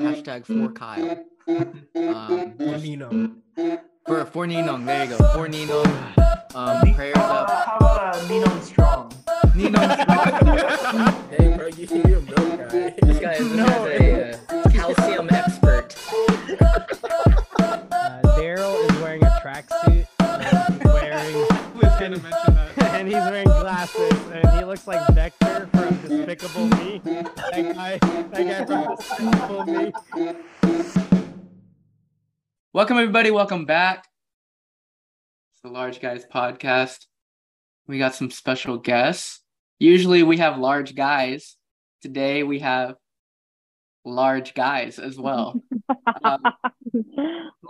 Hashtag for Kyle. For Ninong. For Ninong, there you go. For Ninong. Prayers up. How about Ninong Strong? Ninong Strong. Hey, bro, you should be a bro guy. This guy is a calcium expert. Daryl is wearing a tracksuit. We was going to mention that. And he's wearing glasses, and he looks like Decatur from Despicable Me. That guy from Despicable Me. Welcome, everybody. Welcome back. It's the Large Guys Podcast. We got some special guests. Usually we have large guys. Today we have large guys as well.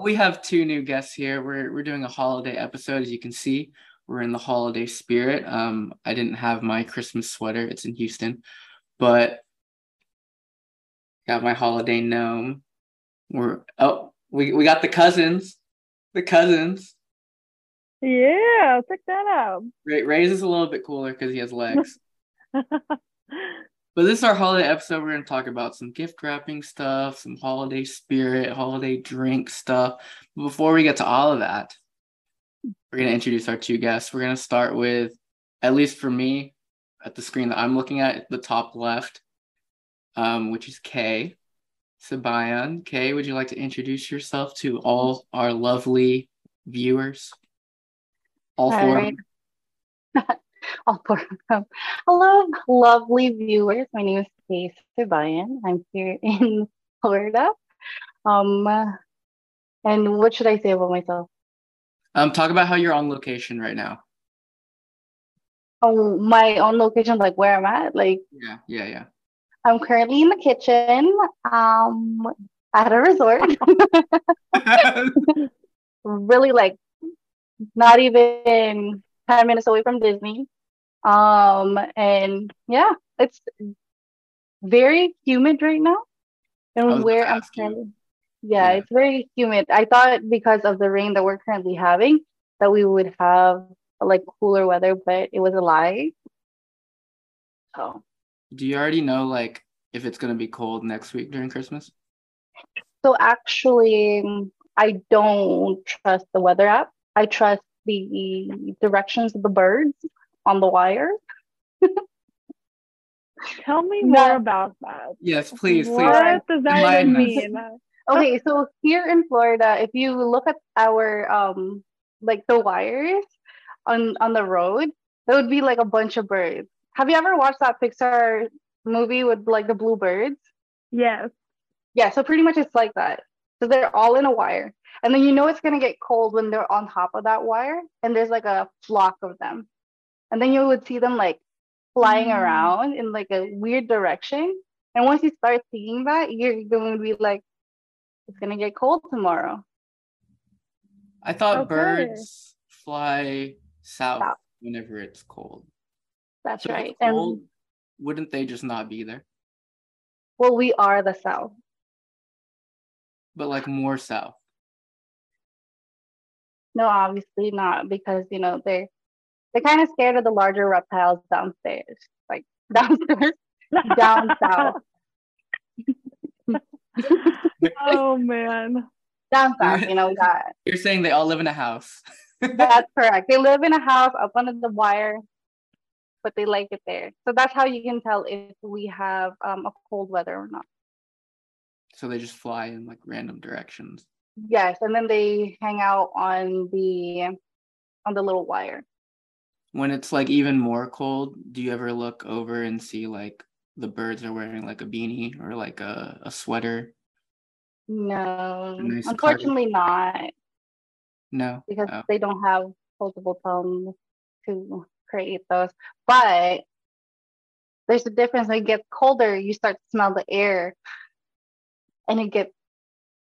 We have two new guests here. We're doing a holiday episode, as you can see. We're in the holiday spirit. I didn't have my Christmas sweater. It's in Houston, but got my holiday gnome. We got the cousins. The cousins. Yeah, check that out. Ray's is a little bit cooler because he has legs. But this is our holiday episode. We're going to talk about some gift wrapping stuff, some holiday spirit, holiday drink stuff. But before we get to all of that, we're going to introduce our two guests. We're going to start with, at least for me, at the screen that I'm looking at the top left, which is Kei Sibayan. Kei, would you like to introduce yourself to all our lovely viewers? All four of them. Hello, lovely viewers. My name is Kei Sibayan. I'm here in Florida. And what should I say about myself? Talk about how you're on location right now. Oh, my on location, like where I'm at? Yeah. I'm currently in the kitchen at a resort. Really, like, not even 10 minutes away from Disney. And yeah, it's very humid right now. And where I'm currently... Yeah, it's very humid. I thought because of the rain that we're currently having that we would have like cooler weather, but it was a lie. So, do you already know like if it's going to be cold next week during Christmas? So actually, I don't trust the weather app. I trust the directions of the birds on the wire. Tell me more about that. Yes, please. What does that even mean? Okay, so here in Florida, if you look at our, like the wires on the road, there would be like a bunch of birds. Have you ever watched that Pixar movie with like the blue birds? Yes. Yeah, so pretty much it's like that. So they're all in a wire. And then you know it's going to get cold when they're on top of that wire. And there's like a flock of them. And then you would see them like flying around in like a weird direction. And once you start seeing that, you're going to be like, it's going to get cold tomorrow. I thought birds fly south whenever it's cold. That's so right. Cold, and wouldn't they just not be there? Well, we are the south. But like more south. No, obviously not, because, you know, they're kind of scared of the larger reptiles downstairs. Like downstairs, down south. Oh man, down south, you know that. You're saying they all live in a house. That's correct. They live in a house up under the wire, but they like it there. So that's how you can tell if we have a cold weather or not. So they just fly in like random directions. Yes, and then they hang out on the little wire. When it's like even more cold, do you ever look over and see like the birds are wearing like a beanie or like a sweater? No, nice unfortunately not. No, because they don't have foldable thumbs to create those. But there's a difference. When it gets colder, you start to smell the air, and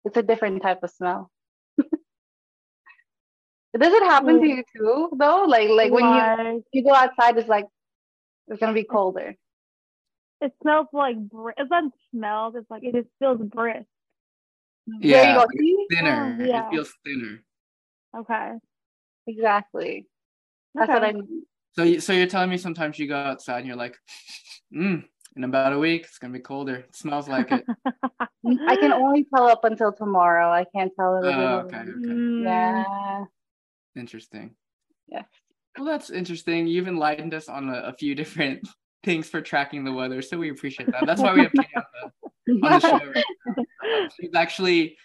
it's a different type of smell. Does it happen to you too, though? Like when you go outside, it's like it's gonna be colder. It smells like it doesn't smell. It's like it just feels brisk. Yeah, there you go. Thinner. Oh, yeah. It feels thinner. Okay. Exactly. That's what I mean. So you're telling me sometimes you go outside and you're like, in about a week, it's going to be colder. It smells like it. I can only tell up until tomorrow. I can't tell it. Okay. Yeah. Interesting. Yeah. Well, that's interesting. You've enlightened us on a few different things for tracking the weather, so we appreciate that. That's why we have Kei on the show right now. She's actually,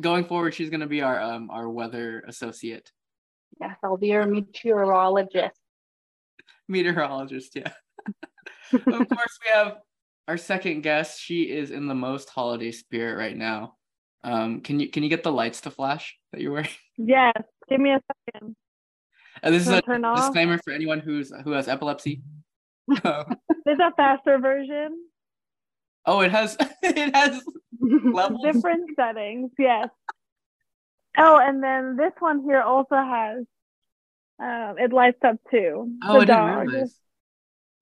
going forward, she's going to be our weather associate. Yes, I'll be your meteorologist. Meteorologist, yeah. Of course, we have our second guest. She is in the most holiday spirit right now. Can you get the lights to flash that you're wearing? Yes, give me a second. This is a disclaimer for anyone who has epilepsy. There's a faster version. Oh, it has levels. Different settings, yes. Oh, and then this one here also has it lights up too. Oh, I didn't realize.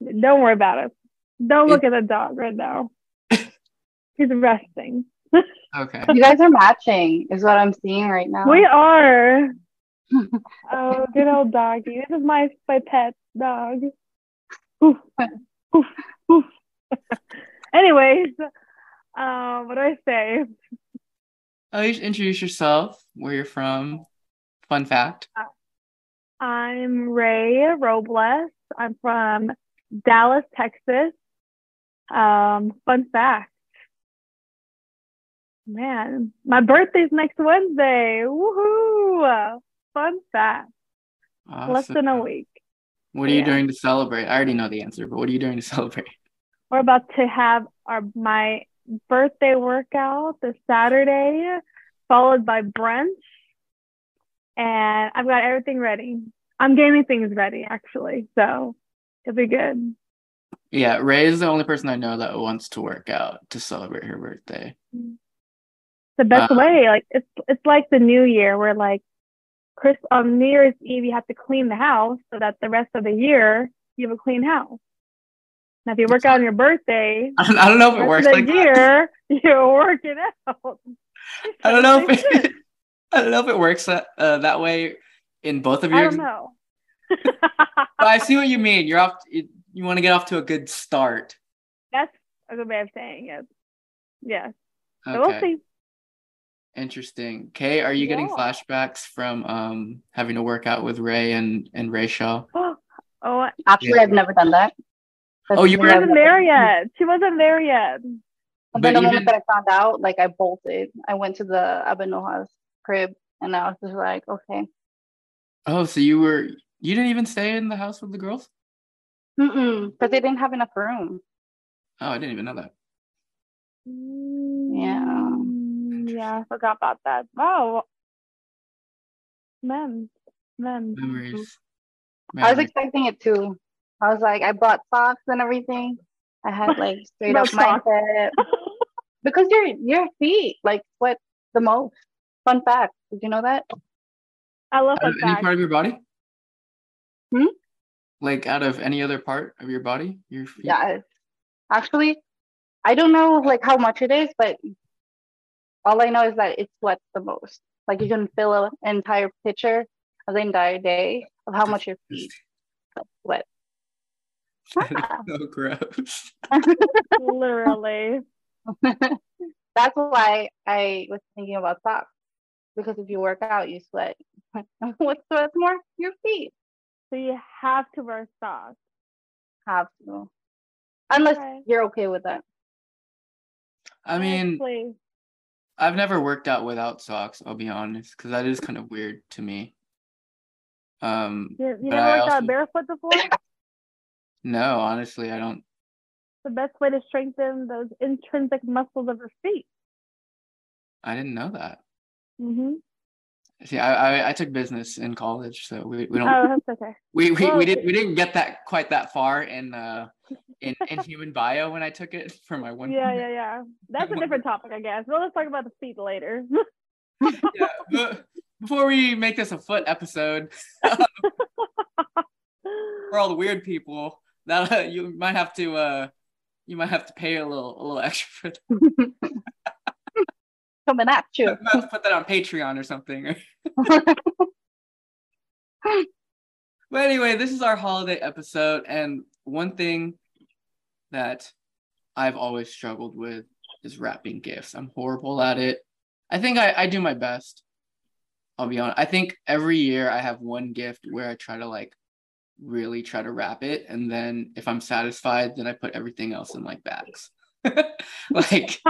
Don't worry about it. Don't look at the dog right now. He's resting. Okay. You guys are matching, is what I'm seeing right now. We are. Oh, good old doggy. This is my pet dog. Oof, oof, oof. Anyways, what do I say? Oh, you should introduce yourself, where you're from. Fun fact. I'm Rae Robles. I'm from Dallas, Texas. Fun fact. Man, my birthday's next Wednesday. Woohoo! Fun fact. Awesome. Less than a week. What are you doing to celebrate? I already know the answer, but what are you doing to celebrate? We're about to have my birthday workout this Saturday, followed by brunch. And I've got everything ready. I'm getting things ready, actually. So it'll be good. Yeah, Rae is the only person I know that wants to work out to celebrate her birthday. The best way. Like it's like the new year where like on New Year's Eve you have to clean the house so that the rest of the year you have a clean house. Now, if you work out on your birthday, I don't know if it works like that. You're working out. I don't know if it works that way in both of your. I don't know. But I see what you mean. You're off. You want to get off to a good start. That's a good way of saying it. Yes. Yeah. Okay. So we'll see. Interesting. Kei, are you getting flashbacks from having to work out with Rae and Rayshaw? Oh, actually, yeah. I've never done that. Oh, you wasn't there yet. She wasn't there yet. But the moment that I found out, like, I bolted. I went to the Abenoja's crib, and I was just like, okay. Oh, so you didn't even stay in the house with the girls? Mm-mm. But they didn't have enough room. Oh, I didn't even know that. Yeah. Yeah, I forgot about that. Wow. Men. Memories. I was expecting it too. I was like, I bought socks and everything. I had like straight up mindset. Because your feet like sweat the most. Fun fact. Did you know that? I love fun facts. Any part of your body? Hmm? Like out of any other part of your body? Your feet? Yeah. Actually, I don't know like how much it is, but all I know is that it sweats the most. Like you can fill an entire picture of the entire day of how much your feet sweat. That's so gross. Literally. That's why I was thinking about socks. Because if you work out, you sweat. What sweats more? Your feet. So you have to wear socks. Have to. Unless you're okay with that. I mean, please. I've never worked out without socks, I'll be honest. Because that is kind of weird to me. You never worked out barefoot before? No, honestly, I don't. The best way to strengthen those intrinsic muscles of your feet. I didn't know that. Mm-hmm. See, I took business in college, so we don't. Oh, that's okay. We didn't get that quite that far in human bio when I took it for my one. Yeah. That's a different topic, I guess. We'll just talk about the feet later. Yeah, but before we make this a foot episode, for all the weird people. That you might have to pay a little extra for that. Coming at you. You have to put that on Patreon or something. But anyway, this is our holiday episode, and one thing that I've always struggled with is wrapping gifts. I'm horrible at it. I think I do my best. I'll be honest. I think every year I have one gift where I try to like really try to wrap it. And then if I'm satisfied, then I put everything else in like bags. Like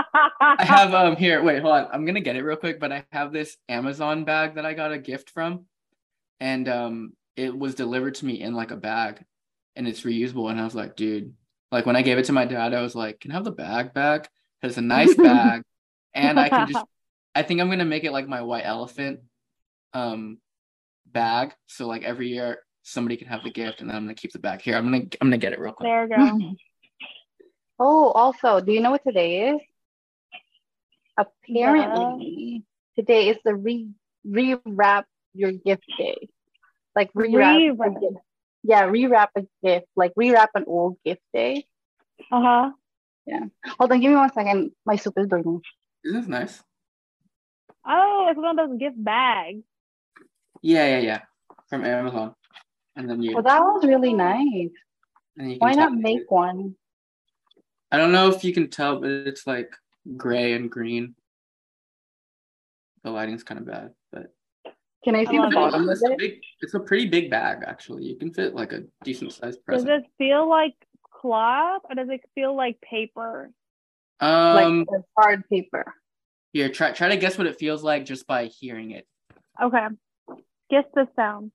I have here, wait, hold on. I'm going to get it real quick, but I have this Amazon bag that I got a gift from, and it was delivered to me in like a bag, and it's reusable. And I was like, dude, like when I gave it to my dad, I was like, can I have the bag back? Cause it's a nice bag. And I can just, I think I'm going to make it like my white elephant bag. So like every year somebody can have the gift, and then I'm going to keep the bag here. I'm going to get it real quick. There you go. Oh, also, do you know what today is? Apparently, today is the rewrap your gift day. Like rewrap a gift. Yeah, rewrap a gift. Like rewrap an old gift day. Uh-huh. Yeah. Hold on, give me 1 second. My soup is burning. This is nice. Oh, it's one of those gift bags. Yeah. From Amazon. And then you. Well, that one's really nice. Why not make one? I don't know if you can tell, but it's like gray and green. The lighting's kind of bad, but can I see the bottom of it? It's a pretty big bag, actually. You can fit like a decent sized present. Does it feel like cloth, or does it feel like paper? Like hard paper. Here, try to guess what it feels like just by hearing it. Okay, guess the sound.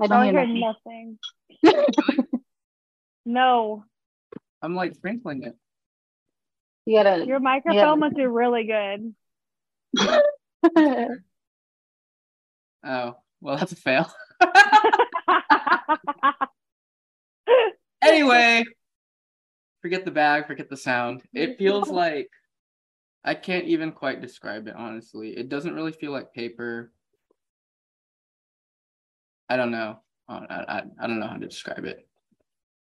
I don't hear nothing. No. I'm like sprinkling it. Your microphone must be really good. Oh, well, that's a fail. Anyway, forget the bag, forget the sound. It feels like, I can't even quite describe it, honestly. It doesn't really feel like paper. I don't know. I don't know how to describe it.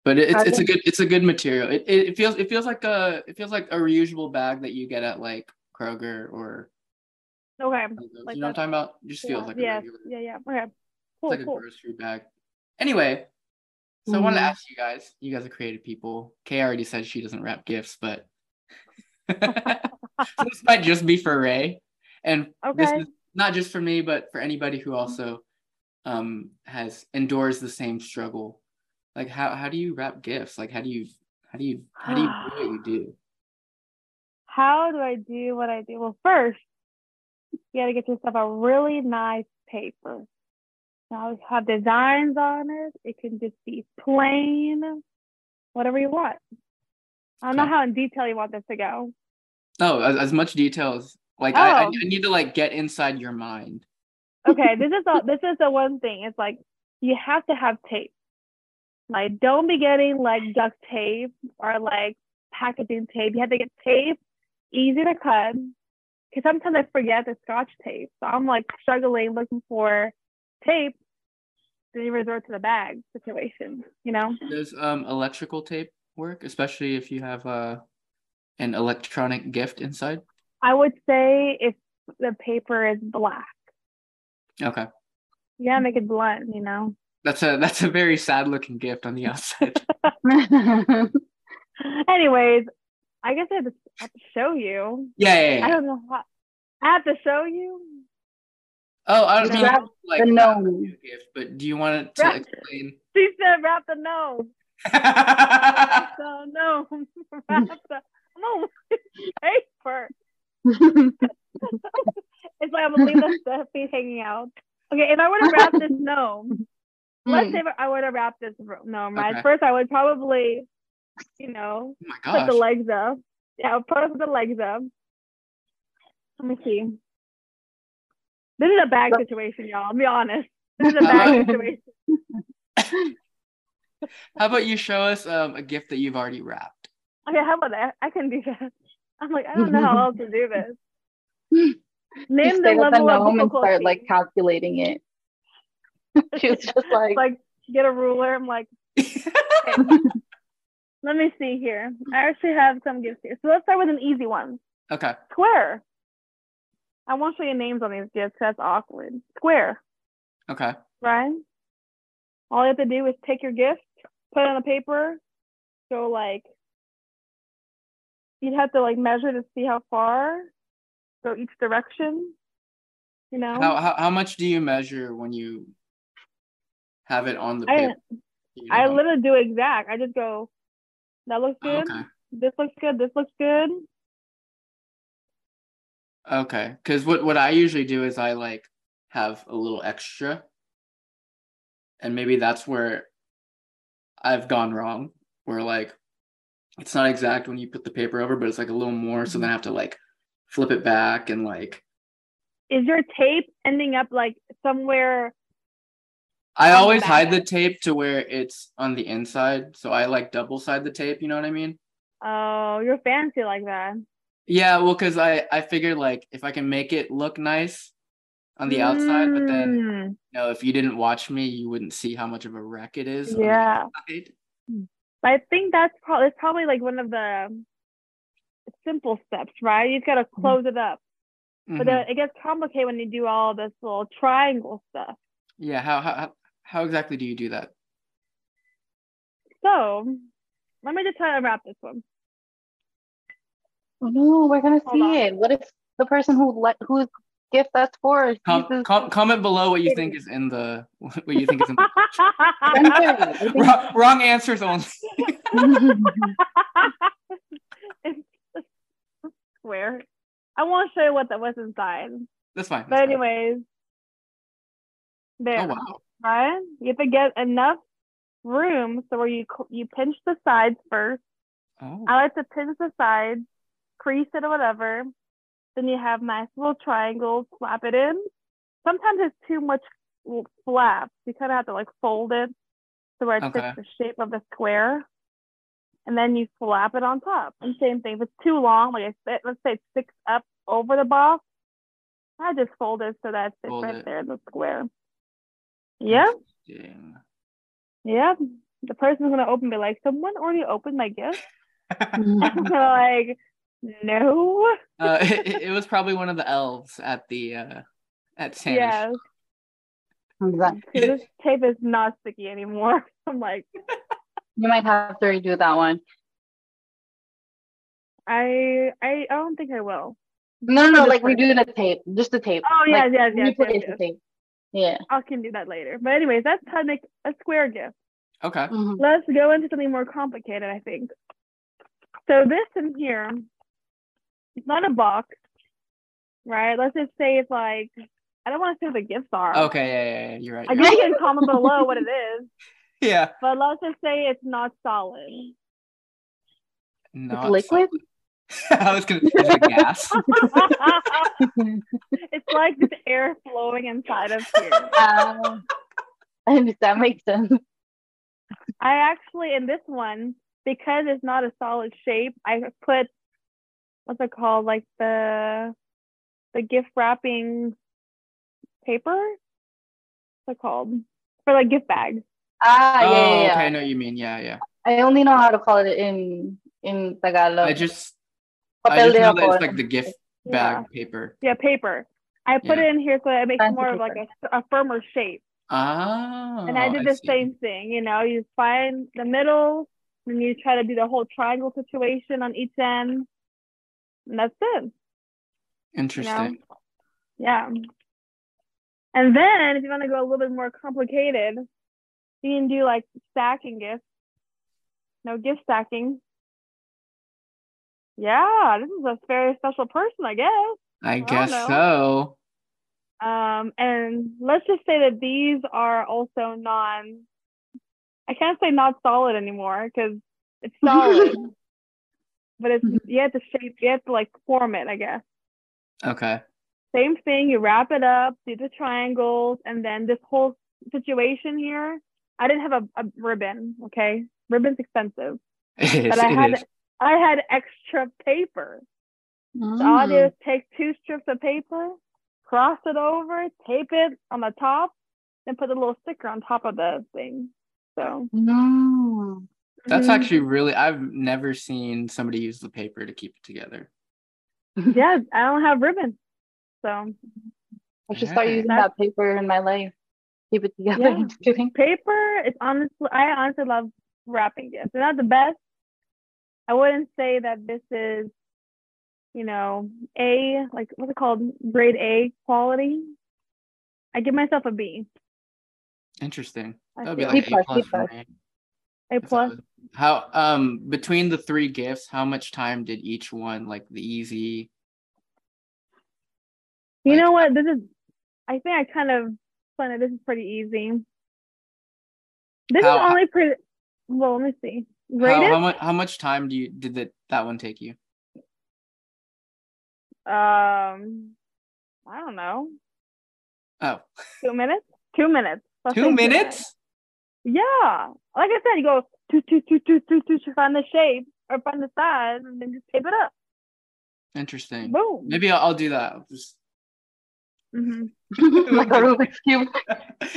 But it's a good material. It feels like a reusable bag that you get at like Kroger or. Okay. Like you know what I'm talking about? It just feels like a regular. Yeah. Okay. Cool, it's like a grocery bag. Anyway, so I wanted to ask you guys. You guys are creative people. Kay already said she doesn't wrap gifts, but so this might just be for Rae, and this is not just for me, but for anybody who also has endures the same struggle. Like how do you wrap gifts? Like how do you do what you do? How do I do what I do? Well, first you gotta get yourself a really nice paper. Now have designs on it. It can just be plain, whatever you want. I don't know how in detail you want this to go. Oh, as much detail as like I need to like get inside your mind. Okay, this is the one thing. It's like you have to have tape. Like, don't be getting, like, duct tape or, like, packaging tape. You have to get tape, easy to cut, because sometimes I forget the Scotch tape. So I'm, like, struggling looking for tape. Then you resort to the bag situation, you know? Does electrical tape work, especially if you have an electronic gift inside? I would say if the paper is black. Okay. You gotta make it blunt, you know? That's a very sad-looking gift on the outside. Anyways, I guess I have to show you. Yeah. I don't know how. I have to show you? Oh, I don't mean like the gnome gift, but do you want to explain? She said wrap the gnome. Wrap the gnome paper. It's like I'm going to leave the feet hanging out. Okay, if I were to wrap this gnome, let's say I would have wrapped this gnome, right? Okay. First, I would probably, you know, put the legs up. Yeah, I would put the legs up. Let me see. This is a bag situation, y'all. I'll be honest. This is a bag situation. How about you show us a gift that you've already wrapped? Okay, how about that? I can do that. I'm like, I don't know how else to do this. Name the level of difficulty. And start, like, calculating it. She was just like get a ruler. I'm like, okay. Let me see here. I actually have some gifts here. So let's start with an easy one. Okay. Square. I won't show you names on these gifts. That's awkward. Square. Okay. Right? All you have to do is take your gift, put it on the paper, go like you'd have to like measure to see how far, go each direction, you know? How much do you measure when you have it on the paper? I literally do exact. I just go, that looks good. Okay. This looks good. This looks good. Okay. Because what I usually do is I like have a little extra. And maybe that's where I've gone wrong. Where like, it's not exact when you put the paper over, but it's like a little more. So then I have to like flip it back and like. Is your tape ending up like somewhere? I always hide the tape to where it's on the inside. So I like double side the tape. You know what I mean? Oh, you're fancy like that. Yeah, well, because I figured like if I can make it look nice on the outside, but then you know, if you didn't watch me, you wouldn't see how much of a wreck it is. Yeah. I think that's probably like one of the simple steps, right? You've got to close it up. Mm-hmm. But then it gets complicated when you do all this little triangle stuff. Yeah, how exactly do you do that? So let me just try to wrap this one. Oh no, we're gonna see it. What if the person whose gift that's for? Comment below what you think is in the wrong answers only. Square. I won't show you what's inside. That's fine. But anyways, there. Oh, wow. Right? You have to get enough room so where you pinch the sides first. Oh. I like to pinch the sides, crease it or whatever. Then you have nice little triangles, flap it in. Sometimes it's too much flap. You kind of have to like fold it so where it fits the shape of the square. And then you flap it on top. And same thing. If it's too long, like I said, let's say it sticks up over the box, I just fold it so that it fits there in the square. Yeah. Yeah. The person's gonna open be like, someone already opened my gift. Like, no. It was probably one of the elves at the at Sam's. Yes. Exactly. This tape is not sticky anymore. I'm like, you might have to redo that one. I don't think I will. No, like redo the tape, just the tape. Oh yeah, like, yes. The tape. Yeah, I can do that later. But anyways, that's how to make a square gift. Okay. Mm-hmm. Let's go into something more complicated, I think. So this in here, it's not a box, right? Let's just say it's like, I don't want to say what the gifts are. Okay, yeah, you're right. I guess you can comment below what it is. Yeah. But let's just say it's not solid. Not it's liquid? Solid. I was going to say gas. It's like this air flowing inside of here. If that makes sense. I actually, in this one, because it's not a solid shape, I put, what's it called? Like the gift wrapping paper? What's it called? For like gift bags. Yeah. Okay, I know what you mean. Yeah. I only know how to call it in Tagalog. I just know that it's like the gift bag paper. Yeah, paper. I put it in here so it makes more of like a firmer shape. Oh, and I did the same thing. You know, you find the middle, and you try to do the whole triangle situation on each end, and that's it. Interesting. You know? Yeah. And then, if you want to go a little bit more complicated, you can do like stacking gifts. No, gift stacking. Yeah, this is a very special person, I guess. I guess so. And let's just say that these are also I can't say not solid anymore because it's solid, but it's, you have to like form it, I guess. Okay. Same thing, you wrap it up, do the triangles, and then this whole situation here, I didn't have a ribbon, okay? Ribbon's expensive. I had extra paper. Mm. So I'll just take two strips of paper, cross it over, tape it on the top, and put a little sticker on top of the thing. So no, that's actually really, I've never seen somebody use the paper to keep it together. Yeah, I don't have ribbon, so I should start using that paper in my life. Keep it together. Yeah. Just kidding. Paper. I honestly love wrapping gifts. They're not the best, I wouldn't say that this is, you know, A, like what's it called? Grade A quality. I give myself a B. Interesting. That would be like A plus for me. A plus. How between the three gifts, how much time did each one, like the easy? You know what? This is, I think I kind of planned it. This is pretty easy. This is only pretty. Well, let me see. How much time did that one take you? I don't know. Oh. 2 minutes? 2 minutes. Let's 2 minutes? 2 minutes? Yeah. Like I said, you go two to find the shape or find the size and then just tape it up. Interesting. Boom. Maybe I'll do that. Mm-hmm. Like a Rubik's Cube.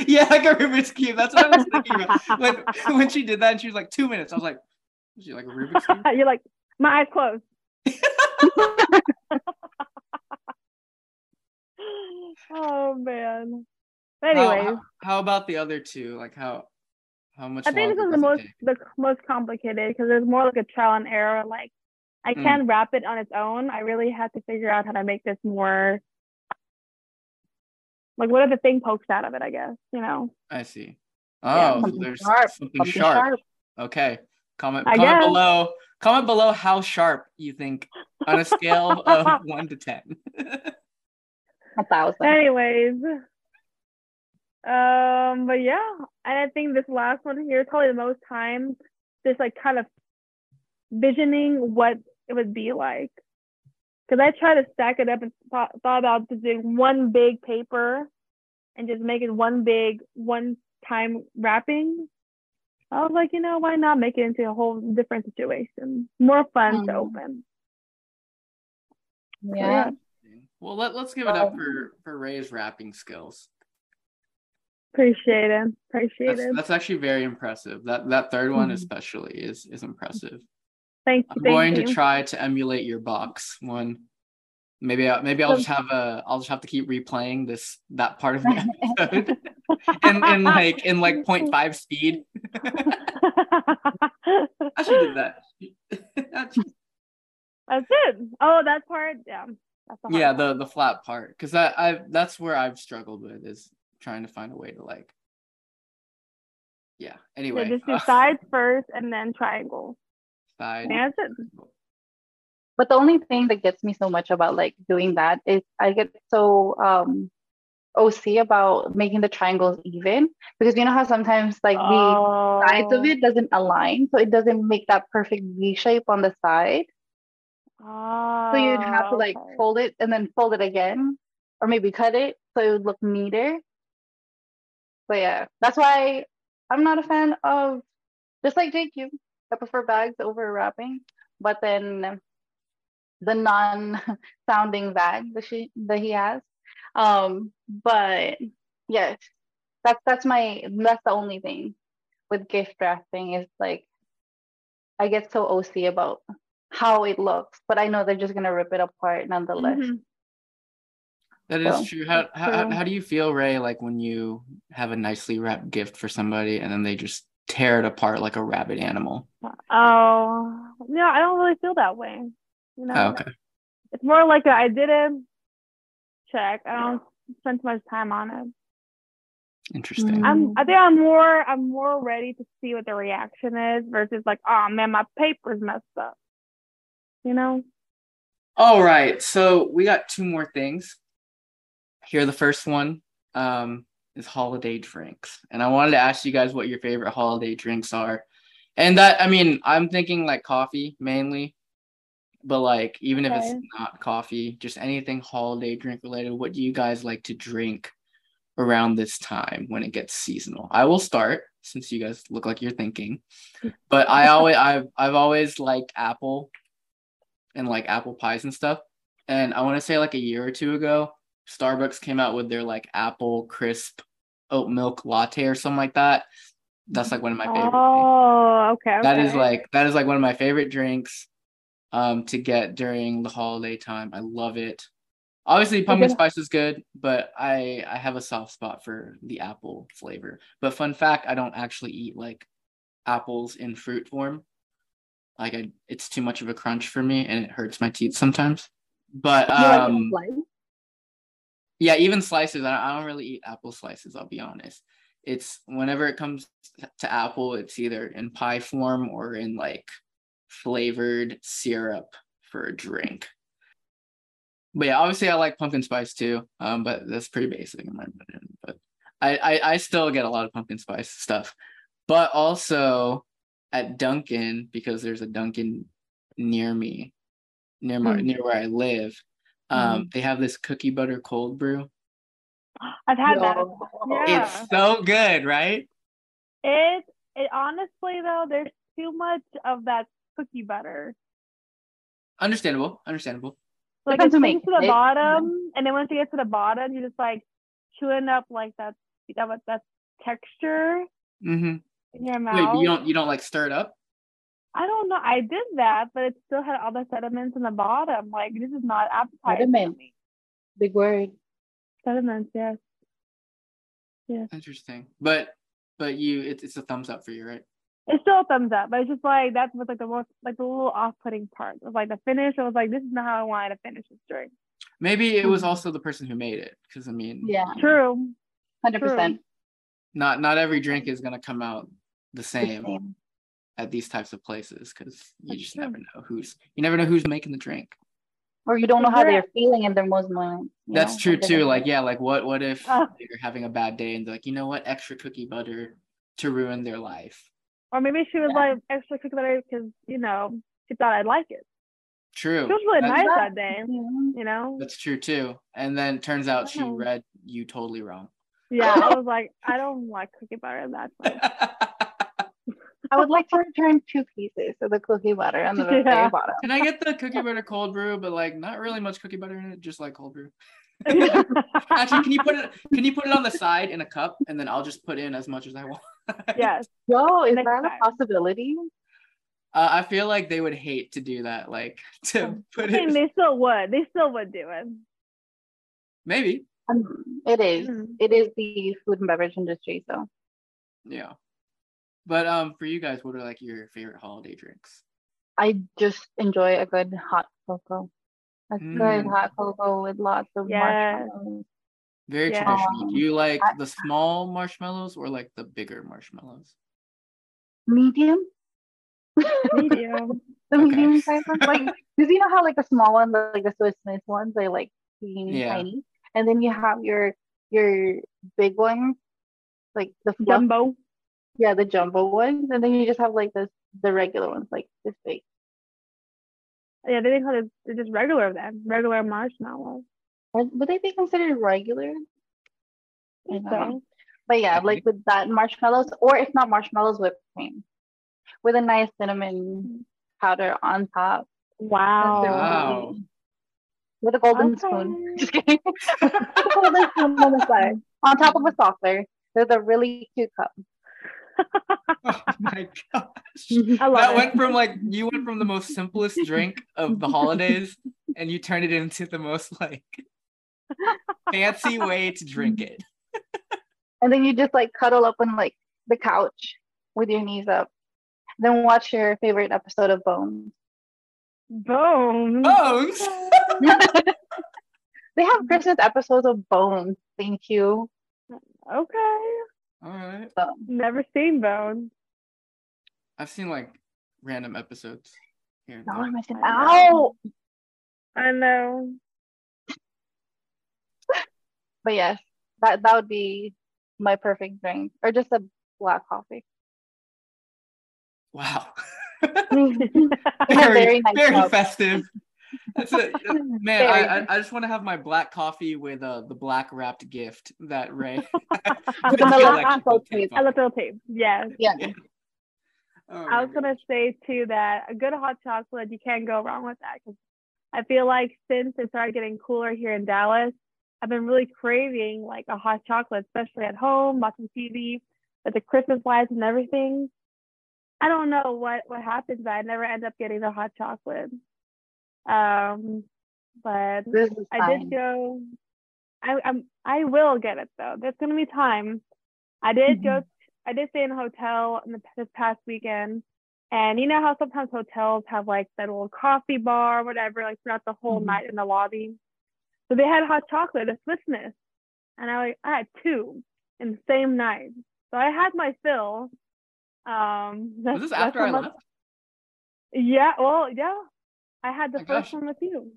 Yeah, like a Rubik's Cube. That's what I was thinking about. When she did that and she was like, 2 minutes. I was like, is she like a Rubik's Cube? You're like, my eyes closed. Oh man. Anyways, how about the other two? Like how much? I think this is the most complicated because there's more like a trial and error. Like I can't wrap it on its own. I really had to figure out how to make this more. Like what if the thing pokes out of it? I guess you know. I see. Oh, yeah, something sharp. Okay. Comment below. Comment below how sharp you think on a scale of 1 to 10. 1,000. Anyways. But yeah, and I think this last one here, probably the most time, just like kind of visioning what it would be like. Because I tried to stack it up and thought about just doing one big paper and just making one big one-time wrapping. I was like, you know, why not make it into a whole different situation? More fun to open. Yeah. Well, let's give it up for Rae's wrapping skills. Appreciate it. That's actually very impressive. That third one especially is impressive. I'm going to try to emulate your box one. Maybe I'll just have to keep replaying that part of the episode in like 0.5 speed. I should do that. That's it. Oh, that part. Yeah. Yeah, the flat part, because that's where I've struggled with is trying to find a way to like. Yeah. Anyway, so just do sides first and then triangle. Side. That's it. But the only thing that gets me so much about like doing that is I get so OC about making the triangles even, because you know how sometimes like the sides of it doesn't align, so it doesn't make that perfect V shape on the side. Oh, so you'd have to like fold it and then fold it again, or maybe cut it so it would look neater. But yeah, that's why I'm not a fan of, just like JQ, I prefer bags over wrapping. But then the non-sounding bag that he has. But yeah, that's the only thing with gift wrapping is like I get so OC about how it looks, but I know they're just gonna rip it apart nonetheless. Mm-hmm. That is true. How do you feel, Rae, like when you have a nicely wrapped gift for somebody and then they just tear it apart like a rabid animal? Oh no, I don't really feel that way. You know, okay. It's more like I did it. Check. I don't spend too much time on it. Interesting. I think I'm more ready to see what the reaction is versus like, oh man, my paper's messed up. You know? All right. So we got two more things. Here, the first one is holiday drinks. And I wanted to ask you guys what your favorite holiday drinks are. And that, I mean, I'm thinking like coffee mainly. But like, even if it's not coffee, just anything holiday drink related, what do you guys like to drink around this time when it gets seasonal? I will start since you guys look like you're thinking. But I've always liked apple and like apple pies and stuff. And I want to say like a year or two ago, Starbucks came out with their like apple crisp oat milk latte or something like that. That's like one of my favorite. Oh, okay. That is like one of my favorite drinks to get during the holiday time. I love it. Obviously pumpkin spice is good, but I have a soft spot for the apple flavor. But fun fact, I don't actually eat like apples in fruit form. Like it's too much of a crunch for me, and it hurts my teeth sometimes. But yeah, even slices. I don't really eat apple slices, I'll be honest. It's whenever it comes to apple, it's either in pie form or in like flavored syrup for a drink. But yeah, obviously I like pumpkin spice too, but that's pretty basic in my opinion. But I still get a lot of pumpkin spice stuff. But also at Dunkin', because there's a Dunkin' near me, near where I live, they have this cookie butter cold brew. I've had that. Yeah. It's so good, right? It honestly though, there's too much of that cookie butter. Understandable. Like it sinks to the bottom, and then once it gets to the bottom, you're just like chewing up like that texture in your mouth. Wait, you don't like stir it up? I don't know. I did that, but it still had all the sediments in the bottom. Like this is not appetizing. Sediment. Big word. Sediments, yes. Interesting, but it's a thumbs up for you, right? It's still a thumbs up, but it's just like that was like the most like the little off-putting part. It was like the finish. I was like, this is not how I wanted to finish this drink. Maybe it was also the person who made it, because I mean, yeah, true, 100%. Not every drink is gonna come out the same at these types of places, because you never know who's making the drink. Or you don't know how they're feeling in their most moment. That's true too. Like, yeah, like what if you're having a bad day and they're like, you know what, extra cookie butter to ruin their life. Or maybe she was like extra cookie butter because, you know, she thought I'd like it. True. She was really nice that day, you know. That's true too. And then turns out she read you totally wrong. Yeah, I was like, I don't like cookie butter that much. I would like to return 2 pieces of the cookie butter on the very bottom. Can I get the cookie butter cold brew, but like not really much cookie butter in it, just like cold brew? Actually, can you put it on the side in a cup, and then I'll just put in as much as I want? Yes. No, is that a possibility? I feel like they would hate to do that. Like to put it. They still would. Do it. Maybe. It is. It is the food and beverage industry, so. Yeah. But for you guys, what are like your favorite holiday drinks? I just enjoy a good hot cocoa. A good hot cocoa with lots of marshmallows. Very traditional. Do you like the small marshmallows or like the bigger marshmallows? Medium. Medium size ones. Like, because you know how like the small ones, like the Swiss Miss ones, they like teeny tiny, and then you have your big ones, like the jumbo. Yeah, the jumbo ones, and then you just have like the regular ones, like this big. Yeah, they call it just regular marshmallows. Would they be considered regular? I don't know. But yeah, like with that marshmallows, or if not marshmallows, whipped cream with a nice cinnamon powder on top. Wow. With a golden spoon. Just kidding. With a golden spoon on the side. On top of a saucer. With a really cute cup. Oh my gosh. You went from the most simplest drink of the holidays and you turned it into the most like fancy way to drink it. And then you just like cuddle up on like the couch with your knees up. Then watch your favorite episode of Bones. Bones? They have Christmas episodes of Bones. Thank you. Okay. All right. So, never seen Bones. I've seen like random episodes here. No, I'm missing out. I know. But yes, that would be my perfect drink, or just a black coffee. Wow. Very nice, very festive. I just want to have my black coffee with the black wrapped gift that Rae. With a little tape. Yes. Yeah. Oh, I was gonna say too that a good hot chocolate, you can't go wrong with that. 'Cause I feel like since it started getting cooler here in Dallas, I've been really craving like a hot chocolate, especially at home, watching TV with the Christmas lights and everything. I don't know what happens, but I never end up getting the hot chocolate. But I did go. I will get it though. There's gonna be time. I did stay in a hotel this past weekend, And you know how sometimes hotels have like that little coffee bar, or whatever, like throughout the whole night in the lobby. So they had hot chocolate at Swiss Miss, and I had two in the same night. So I had my fill. Was this after I left? Yeah. Well, yeah. I had the first one with you.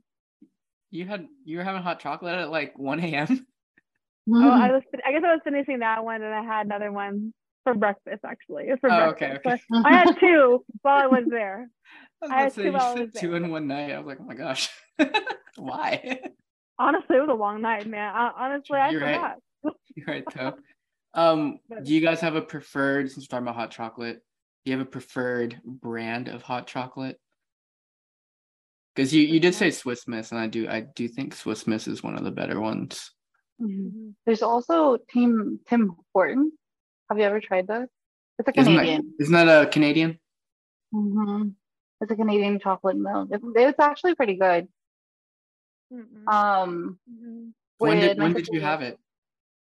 You were having hot chocolate at like 1 a.m. Oh, I guess I was finishing that one, and I had another one for breakfast. Actually, it was for breakfast. Okay. So I had two while I was there. You said two in one night. I was like, oh my gosh, why? Honestly, it was a long night, man. I forgot. Right. You're right, though. Do you guys have a preferred? Since we're talking about hot chocolate, do you have a preferred brand of hot chocolate? Because you did say Swiss Miss, and I do think Swiss Miss is one of the better ones. Mm-hmm. There's also Tim Hortons. Have you ever tried that? It's a Canadian. Isn't that a Canadian? Mm-hmm. It's a Canadian chocolate milk. It's actually pretty good. Mm-hmm. When did you have it?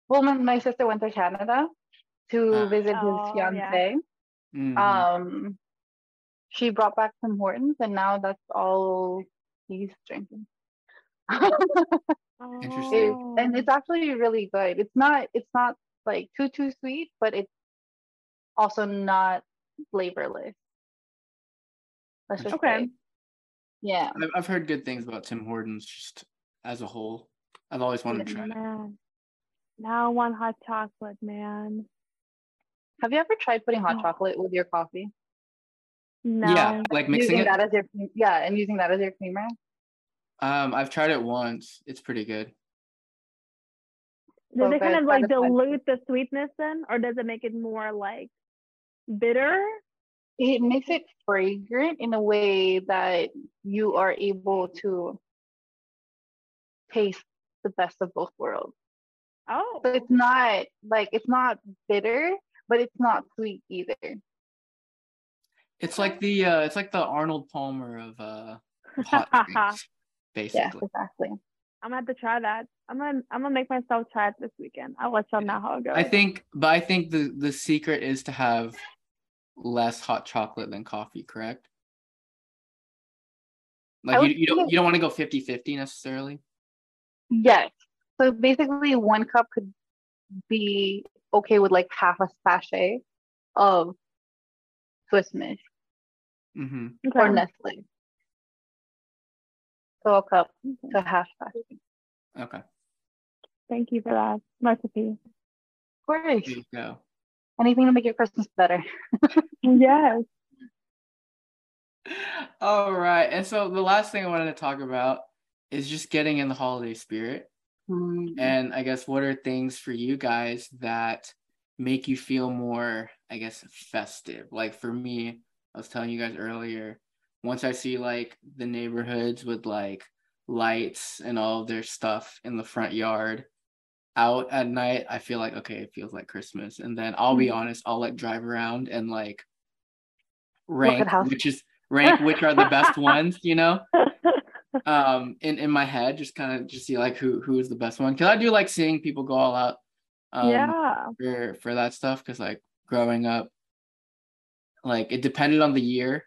Well, my sister went to Canada to visit his fiance. Yeah. Mm-hmm. She brought back some Hortons, and now that's all he's drinking. Interesting. And it's actually really good. It's not like too sweet, but it's also not flavorless. Let's just say. Yeah. I've heard good things about Tim Hortons just as a whole. I've always wanted to try it. Now I want hot chocolate, man. Have you ever tried putting hot chocolate with your coffee? No. Yeah, like mixing it? And using that as your creamer? I've tried it once. It's pretty good. Does it kind of like dilute the sweetness then? Or does it make it more like bitter? It makes it fragrant in a way that you are able to taste the best of both worlds. Oh. So it's not bitter, but it's not sweet either. It's like the Arnold Palmer of hot drinks, basically. Yeah, exactly. I'm gonna have to try that. I'm gonna make myself try it this weekend. I'll let y'all know how it goes. I think the secret is to have less hot chocolate than coffee, correct? Like you don't want to go 50-50 necessarily. Yes. So basically, one cup could be okay with like half a sachet of Swiss Miss or Nestle. So a cup to half sachet. Okay. Thank you for that recipe. Of course. There you go. Anything to make your Christmas better. Yes. All right. And so the last thing I wanted to talk about is just getting in the holiday spirit. Mm-hmm. And I guess what are things for you guys that make you feel more, I guess, festive? Like for me, I was telling you guys earlier, once I see like the neighborhoods with like lights and all of their stuff in the front yard out at night, I feel like, okay, it feels like Christmas. And then I'll be honest, I'll like drive around and like rank which are the best ones, you know? In my head, just kind of just see like who is the best one. Cause I do like seeing people go all out for that stuff. Cause like growing up, like it depended on the year.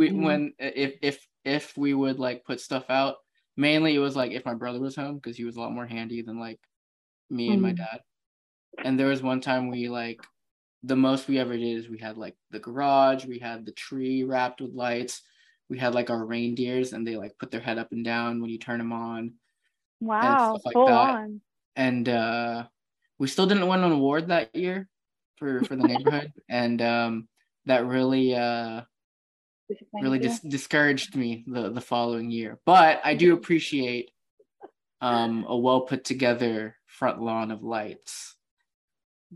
If we would like put stuff out, mainly it was like if my brother was home, cause he was a lot more handy than like me and my dad. And there was one time we like, the most we ever did is we had like the garage, we had the tree wrapped with lights. We had like our reindeers and they like put their head up and down when you turn them on. Wow. And stuff like that. On. And we still didn't win an award that year for the neighborhood. And that really discouraged me the following year. But I do appreciate a well put together front lawn of lights.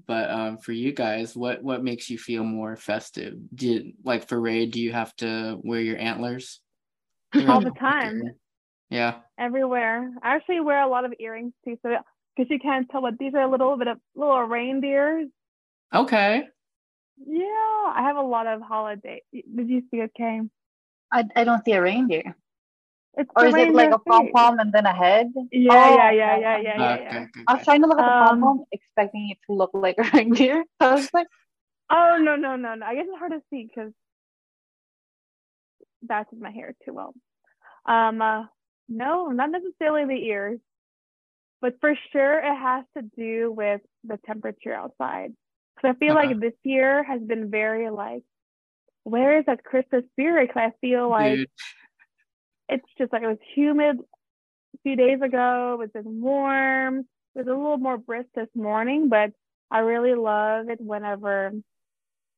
But for you guys, what makes you feel more festive? For Rae, do you have to wear your antlers? All the time. Yeah. Everywhere. I actually wear a lot of earrings too, so because you can't tell, but these are a little bit of little reindeers. Okay. Yeah, I have a lot of holiday. Did you see it, Kei? I don't see a reindeer. Is it like a pom-pom and then a head? Yeah. Okay. I was trying to look at the pom-pom, expecting it to look like a reindeer. So I was like, oh, no. I guess it's hard to see because batches my hair too well. No, not necessarily the ears, but for sure it has to do with the temperature outside. So I feel like this year has been very like, where is that Christmas spirit? Because I feel like it's just like it was humid a few days ago. It was just warm. It was a little more brisk this morning, but I really love it whenever,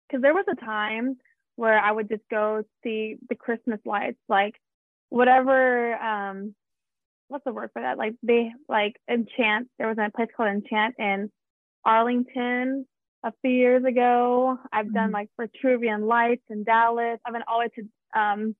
because there was a time where I would just go see the Christmas lights, like whatever, what's the word for that? Like they, like Enchant, there was a place called Enchant in Arlington a few years ago. I've done like Vitruvian Lights in Dallas. I've been all the way to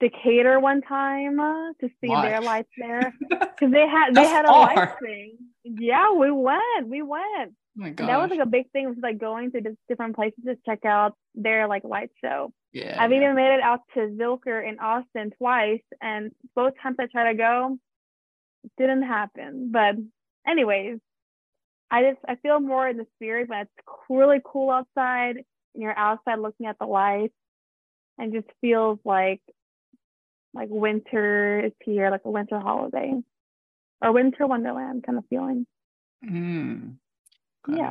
Decatur one time to see their lights there, because they had a light thing. Yeah, we went. Oh my gosh. That was like a big thing, was like going to just different places to check out their like light show. Yeah, I've even made it out to Zilker in Austin twice, and both times I tried to go, it didn't happen. But anyways, I feel more in the spirit when it's really cool outside and you're outside looking at the lights, and just feels like winter is here, like a winter holiday or winter wonderland kind of feeling. Okay.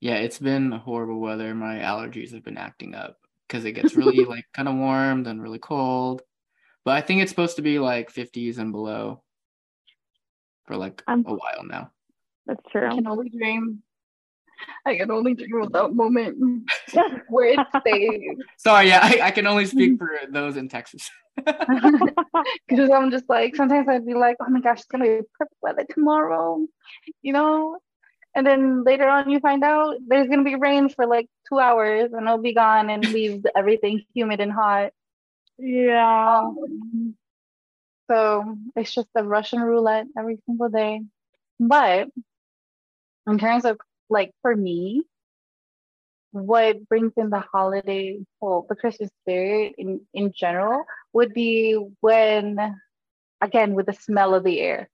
Yeah, it's been horrible weather. My allergies have been acting up because it gets really like kind of warm, then really cold. But I think it's supposed to be like 50s and below for like a while now. That's true. I can only dream of that moment where it stays. Sorry, yeah, I can only speak for those in Texas. Because I'm just like, sometimes I'd be like, oh my gosh, it's gonna be perfect weather tomorrow, you know. And then later on, you find out there's going to be rain for like 2 hours and it'll be gone and leave everything humid and hot. Yeah. So it's just the Russian roulette every single day. But in terms of like, for me, what brings in the holiday, well, the Christmas spirit in general would be when, again, with the smell of the air.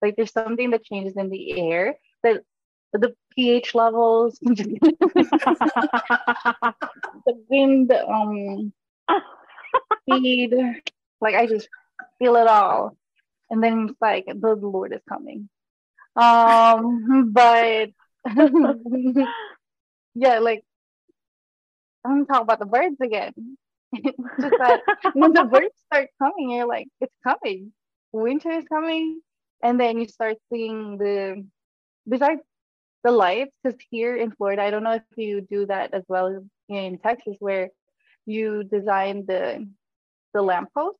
Like there's something that changes in the air that the pH levels, the wind, speed, like I just feel it all. And then it's like, the Lord is coming. But yeah, like I'm gonna talk about the birds again. Just that when the birds start coming, you're like, it's coming. Winter is coming. And then you start seeing besides the lights, because here in Florida, I don't know if you do that as well as in Texas, where you design the lampposts,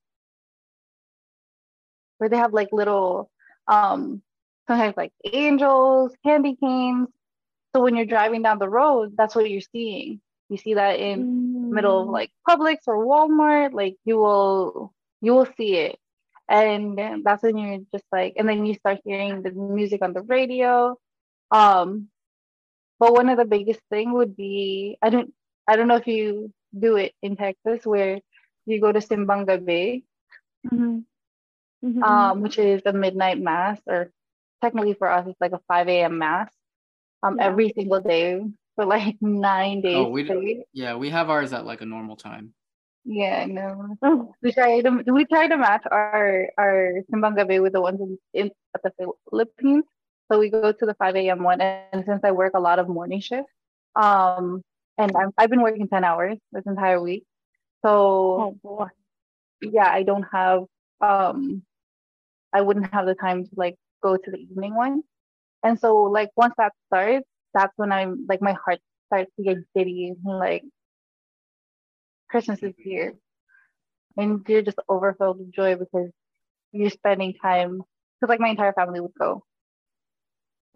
where they have like little, sometimes like angels, candy canes. So when you're driving down the road, that's what you're seeing. You see that in middle of like Publix or Walmart, like you will see it. And that's when you're just like, and then you start hearing the music on the radio. But one of the biggest thing would be, I don't know if you do it in Texas, where you go to Simbang Gabi, which is a midnight mass, or technically for us it's like a 5 a.m. mass, every single day for like 9 days. Oh, we have ours at like a normal time. Yeah, no. Oh. We try to match our Simbang Gabi with the ones in at the Philippines. So we go to the 5 a.m. one, and since I work a lot of morning shifts, and I've been working 10 hours this entire week, so I don't have, I wouldn't have the time to like go to the evening one, and so like once that starts, that's when I'm like my heart starts to get giddy, and like Christmas is here, and you're just overfilled with joy because you're spending time, because like my entire family would go.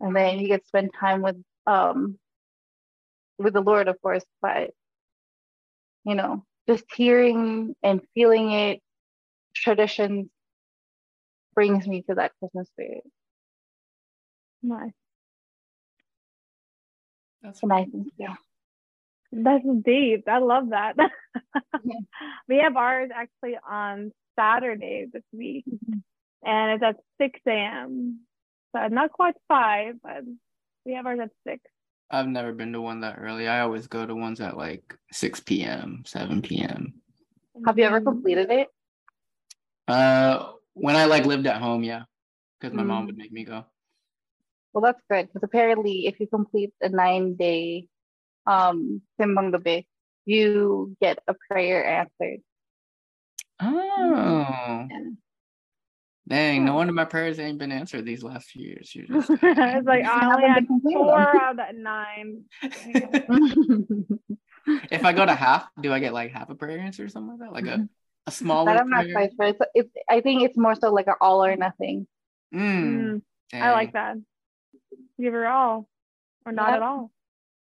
And then you get to spend time with the Lord, of course, but, you know, just hearing and feeling it, tradition brings me to that Christmas spirit. Nice. That's nice. Yeah. That's deep. I love that. We have ours actually on Saturday this week, and it's at 6 a.m. So not quite 5, but we have ours at 6. I've never been to one that early. I always go to ones at like 6 p.m., 7 p.m. Have you ever completed it? When I lived at home, yeah, because my mom would make me go. Well, that's good, because apparently if you complete a 9-day Simbang Gabi, you get a prayer answered. Oh. Yeah. Dang, no wonder my prayers ain't been answered these last few years. You're just it's like, I only had 4 out of 9. If I go to half, do I get half a prayer answer or something like that? Like a small one? I'm not quite sure. I think it's more so an all or nothing. I like that. Give her all or not at all.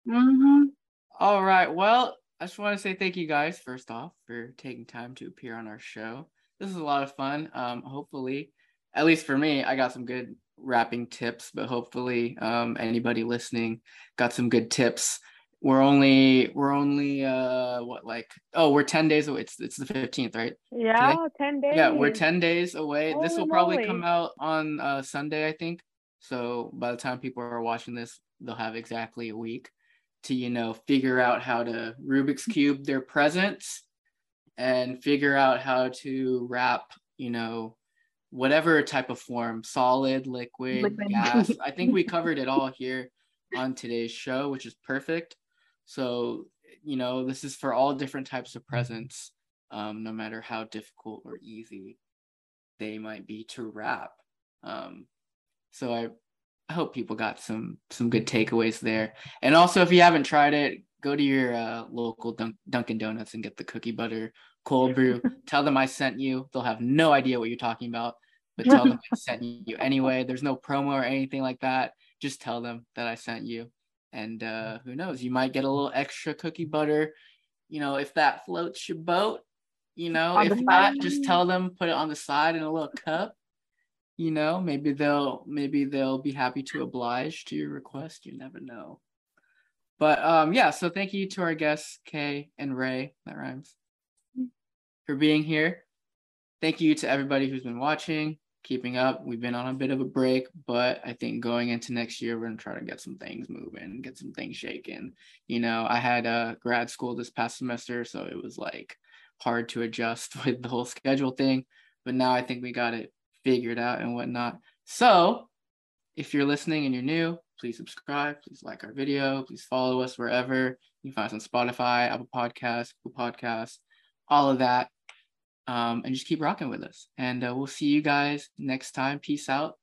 Mm-hmm. All right. Well, I just want to say thank you guys, first off, for taking time to appear on our show. This is a lot of fun. Hopefully, at least for me, I got some good wrapping tips, but hopefully anybody listening got some good tips. We're 10 days away. It's the 15th, right? Yeah, today? 10 days. Yeah, we're 10 days away. Holy this will probably moly. Come out on Sunday, I think. So by the time people are watching this, they'll have exactly a week to, figure out how to Rubik's Cube their presents and figure out how to wrap, whatever type of form, solid, liquid, gas. I think we covered it all here on today's show, which is perfect. So, this is for all different types of presents, no matter how difficult or easy they might be to wrap. So I hope people got some good takeaways there. And also, if you haven't tried it, go to your local Dunkin' Donuts and get the cookie butter cold brew. Tell them I sent you. They'll have no idea what you're talking about, but tell them I sent you anyway. There's no promo or anything like that. Just tell them that I sent you. And who knows, you might get a little extra cookie butter, if that floats your boat, if not, just tell them, put it on the side in a little cup, maybe they'll be happy to oblige to your request. You never know. But so thank you to our guests, Kei and Rae, that rhymes, for being here. Thank you to everybody who's been watching, keeping up. We've been on a bit of a break, but I think going into next year, we're gonna try to get some things moving, get some things shaking. I had grad school this past semester, so it was hard to adjust with the whole schedule thing, but now I think we got it figured out and whatnot. So if you're listening and you're new, please subscribe, please like our video, please follow us wherever you can find us, on Spotify, Apple Podcasts, Google Podcasts, all of that. And just keep rocking with us. And we'll see you guys next time. Peace out.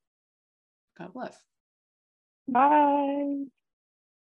God bless. Bye.